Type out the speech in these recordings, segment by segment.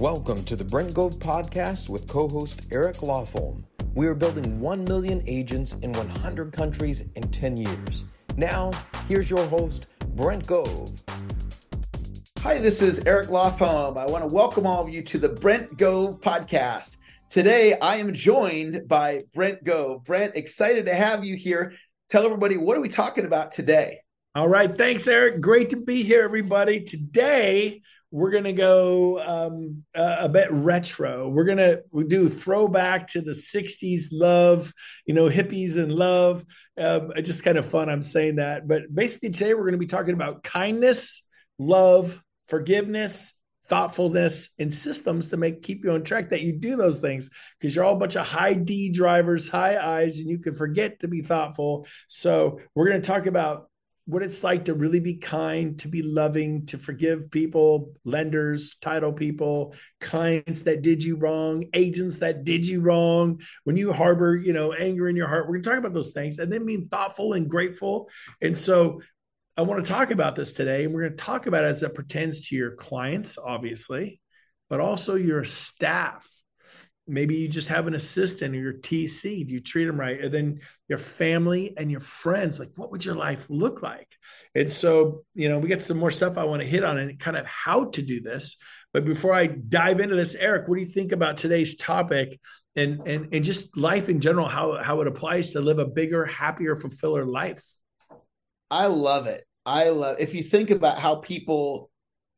Welcome to the Brent Gove Podcast with co-host Eric Lofholm. We are building 1 million agents in 100 countries in 10 years. Now, here's your host, Brent Gove. Hi, this is Eric Lofholm. I want to welcome all of you to the Brent Gove Podcast. Today, I am joined by Brent Gove. Brent, excited to have you here. Tell everybody, what are we talking about today? All right. Thanks, Eric. Great to be here, everybody. Today, we're going to go a bit retro. We're going to do throwback to the 60s love, you know, hippies and love. Just kind of fun. I'm saying that. But basically today we're going to be talking about kindness, love, forgiveness, thoughtfulness, and systems to keep you on track that you do those things, because you're all a bunch of high D drivers, high I's, and you can forget to be thoughtful. So we're going to talk about what it's like to really be kind, to be loving, to forgive people, lenders, title people, clients that did you wrong, agents that did you wrong. When you harbor, you know, anger in your heart, we're going to talk about those things, and then being thoughtful and grateful. And so I want to talk about this today, and we're going to talk about it as it pertains to your clients, obviously, but also your staff. Maybe you just have an assistant or your TC. Do you treat them right? And then your family and your friends, like, what would your life look like? And so, you know, we got some more stuff I want to hit on and kind of how to do this. But before I dive into this, Eric, what do you think about today's topic and just life in general, how it applies to live a bigger, happier, fulfiller life? I love it. If you think about how people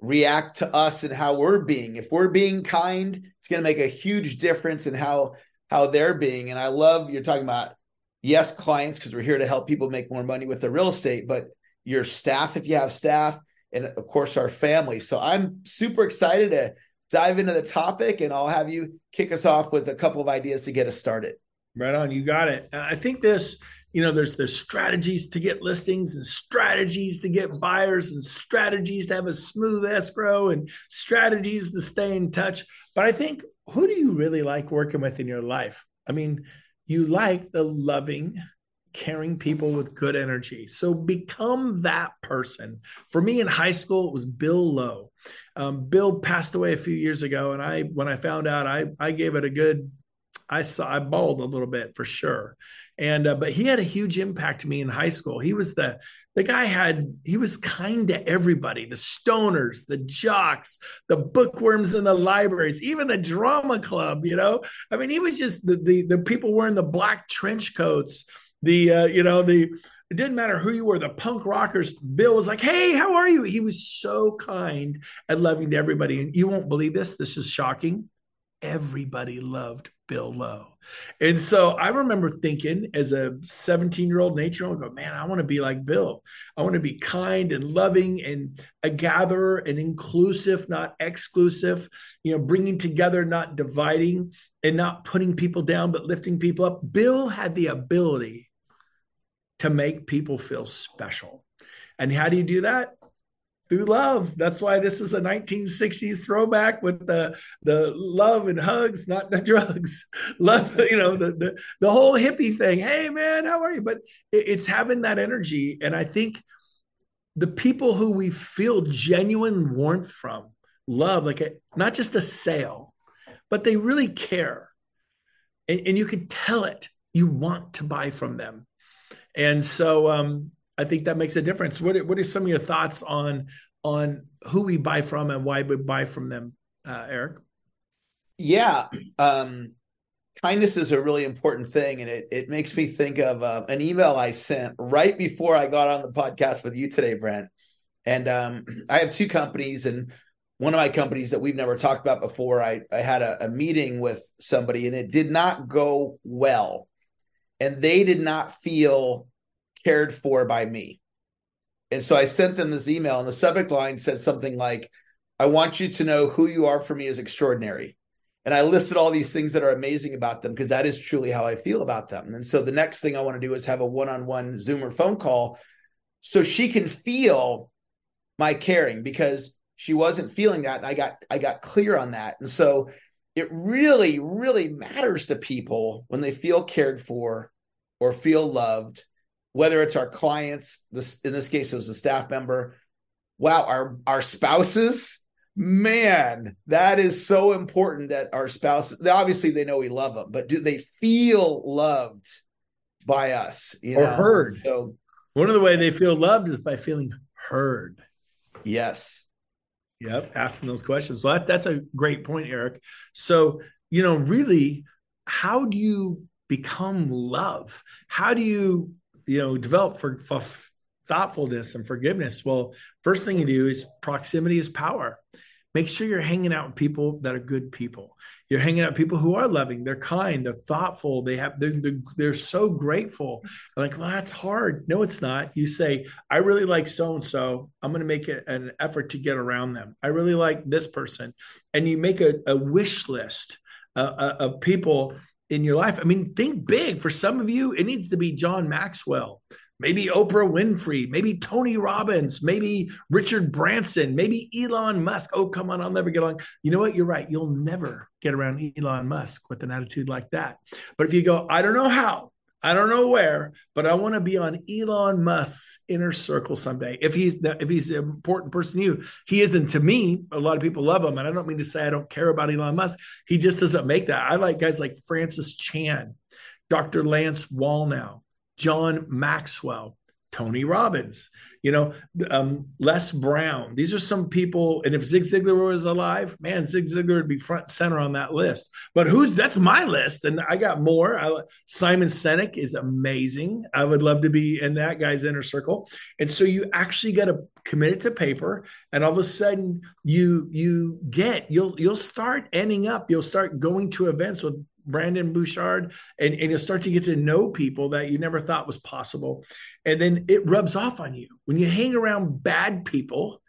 react to us and how we're being. If we're being kind, it's going to make a huge difference in how they're being. And I love you're talking about, yes, clients, because we're here to help people make more money with their real estate, but your staff, if you have staff, and of course our family. So I'm super excited to dive into the topic, and I'll have you kick us off with a couple of ideas to get us started. Right on. You got it. I think this, you know, there's strategies to get listings and strategies to get buyers and strategies to have a smooth escrow and strategies to stay in touch. But I think, who do you really like working with in your life? I mean, you like the loving, caring people with good energy. So become that person. For me in high school, it was Bill Lowe. Bill passed away a few years ago. And when I found out, I gave it a good, I bawled a little bit for sure. And, but he had a huge impact to me in high school. He was he was kind to everybody, the stoners, the jocks, the bookworms in the libraries, even the drama club, you know, I mean, he was just the people wearing the black trench coats, it didn't matter who you were, the punk rockers. Bill was like, hey, how are you? He was so kind and loving to everybody. And you won't believe this. This is shocking. Everybody loved Bill Lowe. And so I remember thinking as a 17-year-old nature, I would go, man, I want to be like Bill. I want to be kind and loving and a gatherer and inclusive, not exclusive, you know, bringing together, not dividing and not putting people down, but lifting people up. Bill had the ability to make people feel special. And how do you do that? Through love. That's why this is a 1960s throwback with the love and hugs, not the drugs. Love, you know, the whole hippie thing. Hey, man, how are you? But it's having that energy. And I think the people who we feel genuine warmth from, love, like not just a sale, but they really care. And you can tell it. You want to buy from them. And so, I think that makes a difference. What are some of your thoughts on who we buy from and why we buy from them, Eric? Yeah. Kindness is a really important thing. And it makes me think of an email I sent right before I got on the podcast with you today, Brent. And I have two companies, and one of my companies that we've never talked about before, I had a meeting with somebody and it did not go well. And they did not feel cared for by me. And so I sent them this email, and the subject line said something like, I want you to know who you are for me is extraordinary. And I listed all these things that are amazing about them, because that is truly how I feel about them. And so the next thing I want to do is have a one-on-one Zoom or phone call so she can feel my caring, because she wasn't feeling that. And I got clear on that. And so it really, really matters to people when they feel cared for or feel loved, whether it's our clients, in this case, it was a staff member, wow, our spouses, Man, that is so important that our spouse, obviously they know we love them, but do they feel loved by us? Or heard. So one of the ways they feel loved is by feeling heard. Yes. Yep. Asking those questions. Well, that's a great point, Eric. So, you know, really, how do you become love? How do you, you know, develop for thoughtfulness and forgiveness? Well, first thing you do is proximity is power. Make sure you're hanging out with people that are good people. You're hanging out with people who are loving, they're kind, they're thoughtful, they're so grateful. They're like, well, that's hard. No, it's not. You say, I really like so-and-so. I'm going to make an effort to get around them. I really like this person. And you make a wish list of people in your life. I mean, think big. For some of you, it needs to be John Maxwell. Maybe Oprah Winfrey, maybe Tony Robbins, maybe Richard Branson, maybe Elon Musk. Oh, come on, I'll never get along. You know what? You're right. You'll never get around Elon Musk with an attitude like that. But if you go, I don't know how, I don't know where, but I want to be on Elon Musk's inner circle someday. If he's an important person to you, he isn't to me. A lot of people love him. And I don't mean to say I don't care about Elon Musk. He just doesn't make that. I like guys like Francis Chan, Dr. Lance Wallnau, John Maxwell, Tony Robbins, you know, Les Brown. These are some people. And if Zig Ziglar was alive, man, Zig Ziglar would be front center on that list. But that's my list. And I got more. Simon Sinek is amazing. I would love to be in that guy's inner circle. And so you actually got to commit it to paper. And all of a sudden you'll start ending up, you'll start going to events with Brandon Bouchard, and you'll start to get to know people that you never thought was possible. And then it rubs off on you. When you hang around bad people,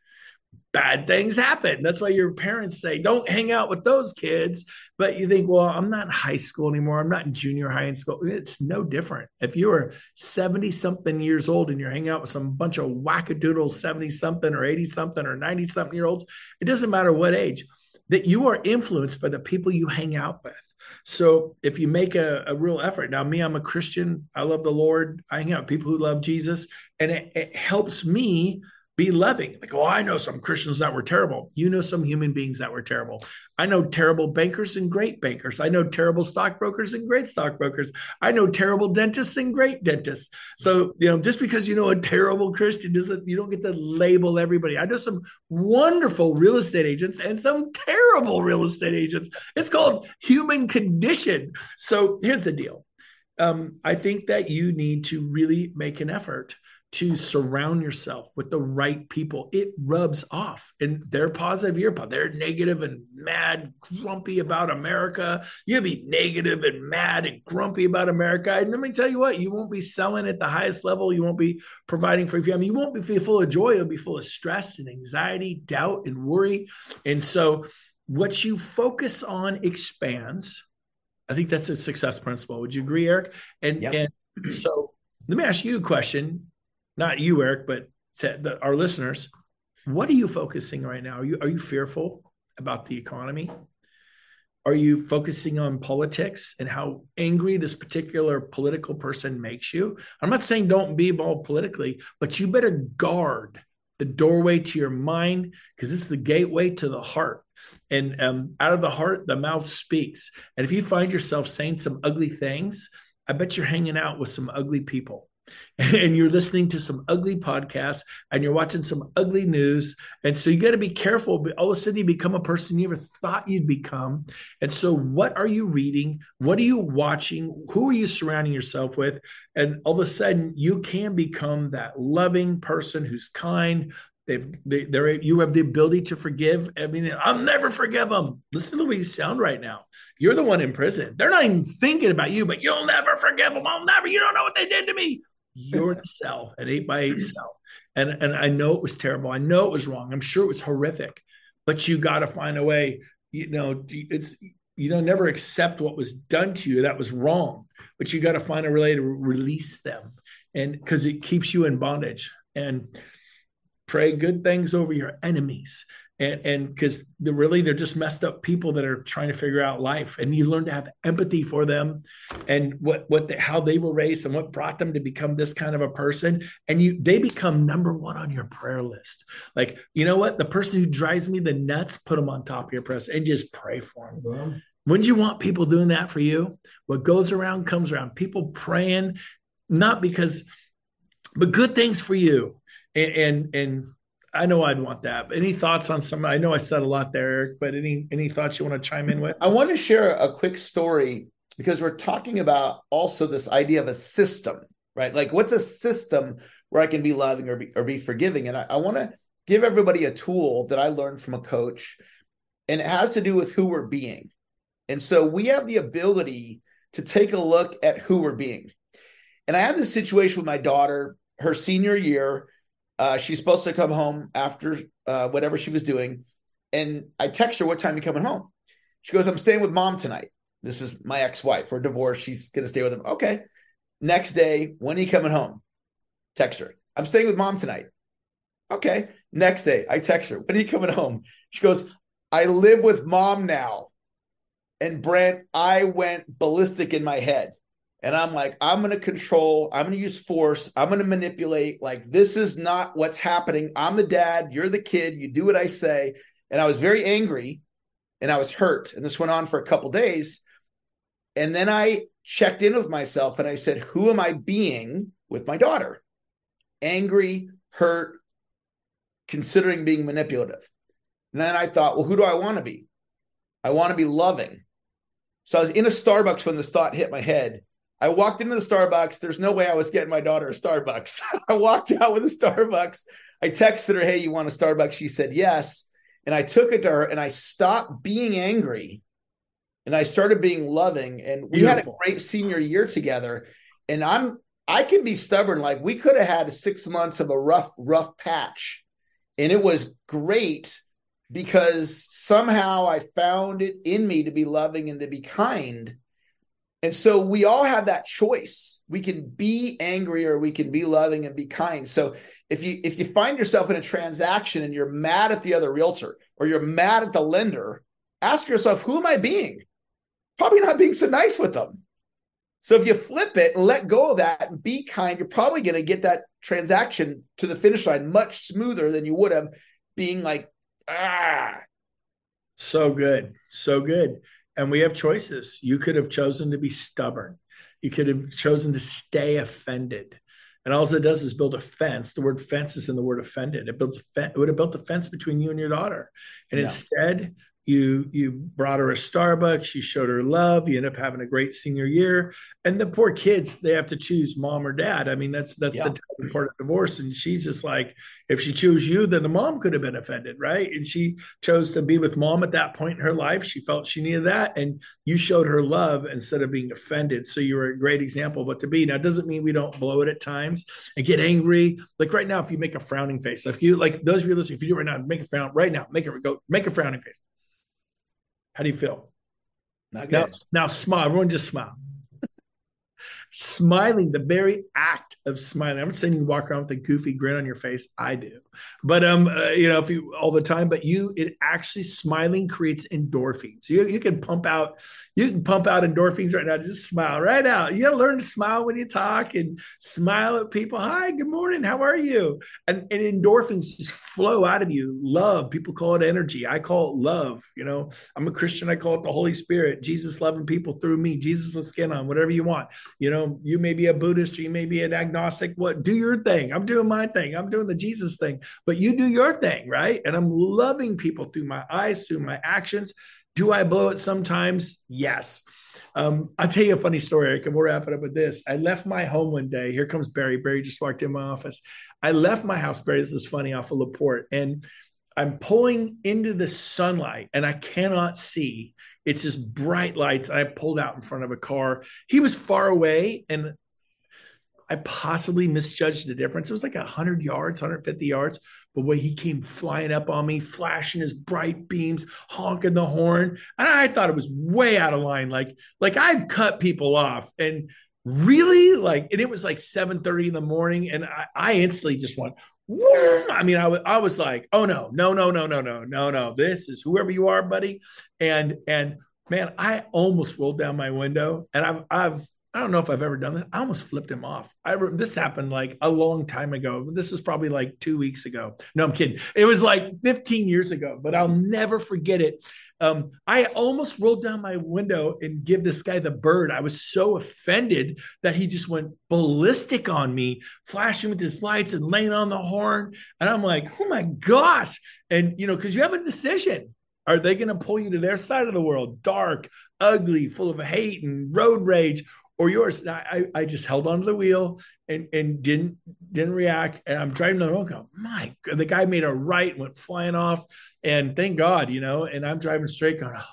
bad things happen. That's why your parents say, don't hang out with those kids. But you think, well, I'm not in high school anymore. I'm not in junior high in school. It's no different. If you are 70 something years old and you're hanging out with some bunch of wackadoodles, 70 something or 80 something or 90 something year olds, it doesn't matter what age, that you are influenced by the people you hang out with. So if you make a real effort, now me, I'm a Christian. I love the Lord. I hang out with people who love Jesus, and it helps me be loving. Like, oh, I know some Christians that were terrible. You know some human beings that were terrible. I know terrible bankers and great bankers. I know terrible stockbrokers and great stockbrokers. I know terrible dentists and great dentists. So, you know, just because you know a terrible Christian doesn't, you don't get to label everybody. I know some wonderful real estate agents and some terrible real estate agents. It's called human condition. So here's the deal. I think that you need to really make an effort to surround yourself with the right people. It rubs off, and they're positive, you're positive. They're negative and mad, grumpy about America. You'll be negative and mad and grumpy about America. And let me tell you what, you won't be selling at the highest level. You won't be providing for your family. You won't be full of joy. You'll be full of stress and anxiety, doubt and worry. And so what you focus on expands. I think that's a success principle. Would you agree, Eric? And so let me ask you a question. Not you, Eric, but to our listeners, what are you focusing right now? Are you fearful about the economy? Are you focusing on politics and how angry this particular political person makes you? I'm not saying don't be involved politically, but you better guard the doorway to your mind, because it's the gateway to the heart. And out of the heart, the mouth speaks. And if you find yourself saying some ugly things, I bet you're hanging out with some ugly people. And you're listening to some ugly podcasts and you're watching some ugly news. And so you got to be careful. All of a sudden you become a person you never thought you'd become. And so what are you reading? What are you watching? Who are you surrounding yourself with? And all of a sudden you can become that loving person who's kind. You have the ability to forgive. I mean, I'll never forgive them. Listen to the way you sound right now. You're the one in prison. They're not even thinking about you, but you'll never forgive them. You don't know what they did to me. You're in a cell, an 8x8 cell. And I know it was terrible. I know it was wrong. I'm sure it was horrific, but you got to find a way. You know, never accept what was done to you. That was wrong, but you got to find a way to release them. And cause it keeps you in bondage, and pray good things over your enemies. And because they're just messed up people that are trying to figure out life, and you learn to have empathy for them and how they were raised and what brought them to become this kind of a person. And they become number one on your prayer list. Like, you know what? The person who drives me the nuts, put them on top of your prayer list and just pray for them. Wow. Wouldn't you want people doing that for you? What goes around comes around. People praying, but good things for you. And I know I'd want that. Any thoughts on some? I know I said a lot there, Eric, but any thoughts you want to chime in with? I want to share a quick story, because we're talking about also this idea of a system, right? Like, what's a system where I can be loving or be forgiving? And I want to give everybody a tool that I learned from a coach, and it has to do with who we're being. And so we have the ability to take a look at who we're being. And I had this situation with my daughter, her senior year. She's supposed to come home after whatever she was doing. And I text her, what time are you coming home? She goes, I'm staying with mom tonight. This is my ex-wife. We're divorced. She's going to stay with him. Okay. Next day, when are you coming home? Text her. I'm staying with mom tonight. Okay. Next day, I text her, when are you coming home? She goes, I live with mom now. And Brent, I went ballistic in my head. And I'm like, I'm going to control, I'm going to use force, I'm going to manipulate. Like, this is not what's happening. I'm the dad, you're the kid, you do what I say. And I was very angry and I was hurt. And this went on for a couple of days. And then I checked in with myself and I said, who am I being with my daughter? Angry, hurt, considering being manipulative. And then I thought, well, who do I want to be? I want to be loving. So I was in a Starbucks when this thought hit my head. I walked into the Starbucks. There's no way I was getting my daughter a Starbucks. I walked out with a Starbucks. I texted her, hey, you want a Starbucks? She said yes. And I took it to her and I stopped being angry. And I started being loving. And we had a great senior year together. And I can be stubborn. Like, we could have had 6 months of a rough patch. And it was great because somehow I found it in me to be loving and to be kind. And so we all have that choice. We can be angry or we can be loving and be kind. So if you find yourself in a transaction and you're mad at the other realtor or you're mad at the lender, ask yourself, who am I being? Probably not being so nice with them. So if you flip it and let go of that and be kind, you're probably going to get that transaction to the finish line much smoother than you would have being like, ah. So good. So good. And we have choices. You could have chosen to be stubborn. You could have chosen to stay offended. And all it does is build a fence. The word fence is in the word offended. It would have built a fence between you and your daughter. And instead, you brought her a Starbucks. You showed her love. You end up having a great senior year. And the poor kids, they have to choose mom or dad. I mean, that's the tough part of divorce. And she's just like, if she chose you, then the mom could have been offended, right? And she chose to be with mom at that point in her life. She felt she needed that. And you showed her love instead of being offended. So you were a great example of what to be. Now, it doesn't mean we don't blow it at times and get angry. Like right now, if you make a frowning face, like those of you listening, if you do it right now, make a frown right now, make a frowning face. How do you feel? Not good. Now smile. Everyone just smile. Smiling, the very act of smiling. I'm not saying you walk around with a goofy grin on your face. I do, but if you all the time. But it actually smiling creates endorphins. You can pump out endorphins right now. Just smile right out. You gotta learn to smile when you talk and smile at people. Hi, good morning. How are you? And endorphins just flow out of you. Love. People call it energy. I call it love. I'm a Christian. I call it the Holy Spirit. Jesus loving people through me. Jesus with skin on. Whatever you want. You may be a Buddhist, you may be an agnostic. Do your thing. I'm doing my thing. I'm doing the Jesus thing, but you do your thing, right? And I'm loving people through my eyes, through my actions. Do I blow it sometimes? Yes. I'll tell you a funny story, Eric, and we'll wrap it up with this. I left my home one day. Here comes Barry. Barry just walked in my office. I left my house, Barry, this is funny, off of LaPorte. And I'm pulling into the sunlight and I cannot see. It's just bright lights. I pulled out in front of a car. He was far away and I possibly misjudged the difference. It was like 100 yards, 150 yards. But when he came flying up on me, flashing his bright beams, honking the horn. And I thought it was way out of line. Like I've cut people off and really and it was like 7:30 in the morning. And I instantly just went, I mean, I was like, oh, no. This is whoever you are, buddy. And man, I almost rolled down my window, and I don't know if I've ever done this. I almost flipped him off. This happened like a long time ago. This was probably like 2 weeks ago. No, I'm kidding. It was like 15 years ago, but I'll never forget it. I almost rolled down my window and give this guy the bird. I was so offended that he just went ballistic on me, flashing with his lights and laying on the horn. And I'm like, oh my gosh. And, you know, because you have a decision. Are they going to pull you to their side of the world? Dark, ugly, full of hate and road rage, or yours. I just held onto the wheel and didn't react. And I'm driving down the road going, my God, the guy made a right, went flying off. And thank God, you know, and I'm driving straight going, oh,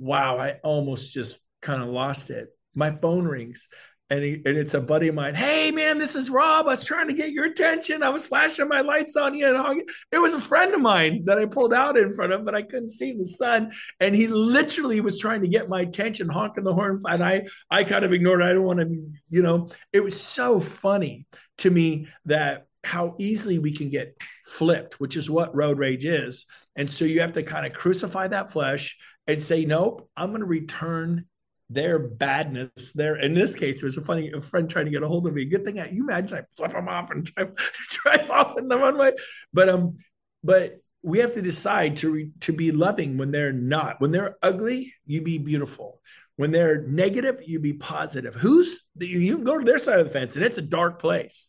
wow, I almost just kind of lost it. My phone rings and it's a buddy of mine. Hey man, this is Rob. I was trying to get your attention. I was flashing my lights on you. It was a friend of mine that I pulled out in front of, but I couldn't see the sun. And he literally was trying to get my attention, honking the horn. And I kind of ignored it. I didn't want to be, you know, it was so funny to me that how easily we can get flipped, which is what road rage is. And so you have to kind of crucify that flesh and say, nope, I'm going to return their badness there. In this case, it was a friend trying to get a hold of me. Good thing you imagine I flip them off and drive off in the runway. But we have to decide to be loving when they're not. When they're ugly, you be beautiful. When they're negative, you be positive. You can go to their side of the fence, and it's a dark place.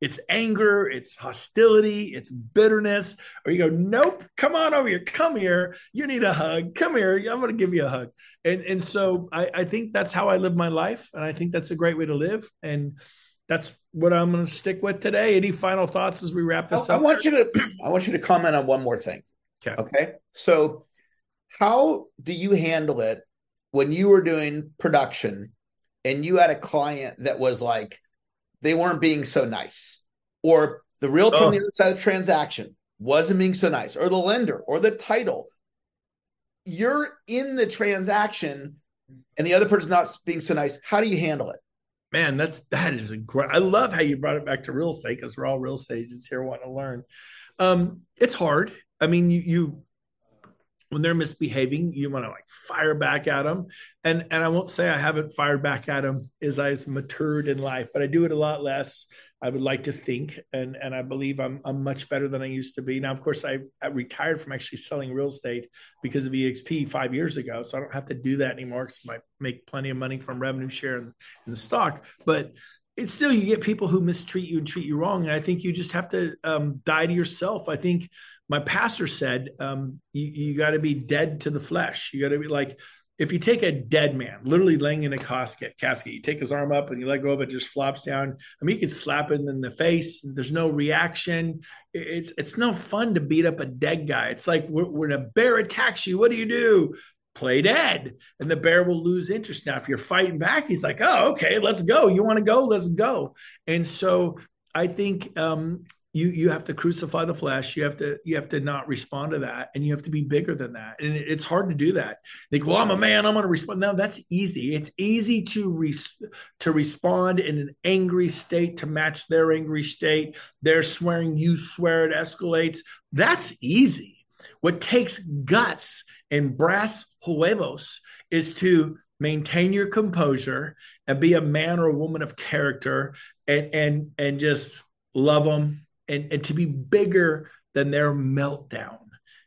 It's anger, it's hostility, it's bitterness. Or you go, nope, come on over here. Come here. You need a hug. Come here. I'm going to give you a hug. And so I think that's how I live my life. And I think that's a great way to live. And that's what I'm going to stick with today. Any final thoughts as we wrap this up? I want you to comment on one more thing. Okay. So how do you handle it when you were doing production and you had a client that was like, they weren't being so nice, or the realtor on the other side of the transaction wasn't being so nice, or the lender or the title? You're in the transaction and the other person's not being so nice. How do you handle it? Man, that is incredible. I love how you brought it back to real estate, because we're all real estate agents here wanting to learn. It's hard. I mean, you when they're misbehaving, you want to like fire back at them. And I won't say I haven't fired back at them as I've matured in life, but I do it a lot less. I would like to think, and I believe I'm much better than I used to be. Now, of course, I retired from actually selling real estate because of EXP 5 years ago. So I don't have to do that anymore, because I make plenty of money from revenue share and the stock. But it's still, you get people who mistreat you and treat you wrong. And I think you just have to die to yourself. I think my pastor said, you got to be dead to the flesh. You got to be like, if you take a dead man, literally laying in a casket, you take his arm up and you let go of it, just flops down. I mean, you can slap him in the face. There's no reaction. It's no fun to beat up a dead guy. It's like when a bear attacks you, what do you do? Play dead. And the bear will lose interest. Now, if you're fighting back, he's like, oh, okay, let's go. You want to go? Let's go. And so I think, you have to crucify the flesh. You have to not respond to that. And you have to be bigger than that. And it's hard to do that. Like, well, I'm a man, I'm going to respond. No, that's easy. It's easy to respond in an angry state, to match their angry state. They're swearing, you swear, it escalates. That's easy. What takes guts and brass huevos is to maintain your composure and be a man or a woman of character and just love them. And to be bigger than their meltdown.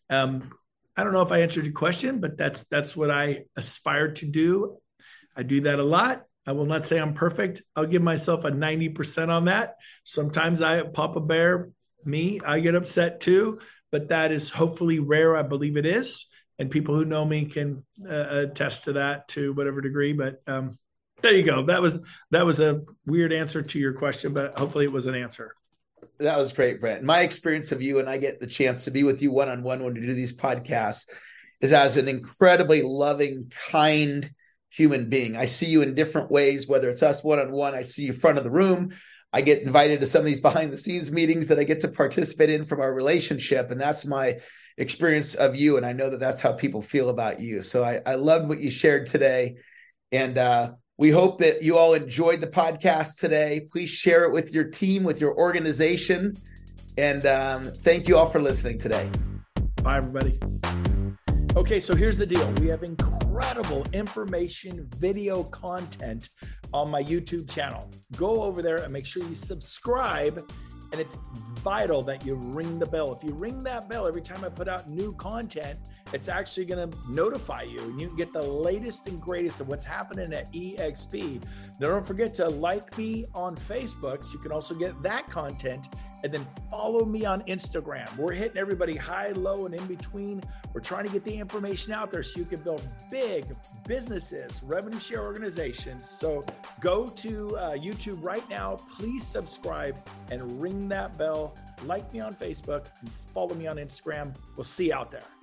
I don't know if I answered your question, but that's what I aspire to do. I do that a lot. I will not say I'm perfect. I'll give myself a 90% on that. Sometimes I pop a bear. I get upset too, but that is hopefully rare. I believe it is. And people who know me can attest to that to whatever degree, but there you go. That was a weird answer to your question, but hopefully it was an answer. That was great, Brent. My experience of you, and I get the chance to be with you one-on-one when we do these podcasts, is as an incredibly loving, kind human being. I see you in different ways, whether it's us one-on-one, I see you in front of the room. I get invited to some of these behind-the-scenes meetings that I get to participate in from our relationship, and that's my experience of you, and I know that that's how people feel about you. So I loved what you shared today, and we hope that you all enjoyed the podcast today. Please share it with your team, with your organization, And thank you all for listening today. Bye, everybody. Okay, so here's the deal. We have incredible information, video content on my YouTube channel. Go over there and make sure you subscribe. And it's vital that you ring the bell. If you ring that bell every time I put out new content, it's actually going to notify you, and you can get the latest and greatest of what's happening at EXP. Now, don't forget to like me on Facebook, so you can also get that content, and then follow me on Instagram. We're hitting everybody high, low, and in between. We're trying to get the information out there so you can build big businesses, revenue share organizations. So go to YouTube right now. Please subscribe and ring that bell. Like me on Facebook and follow me on Instagram. We'll see you out there.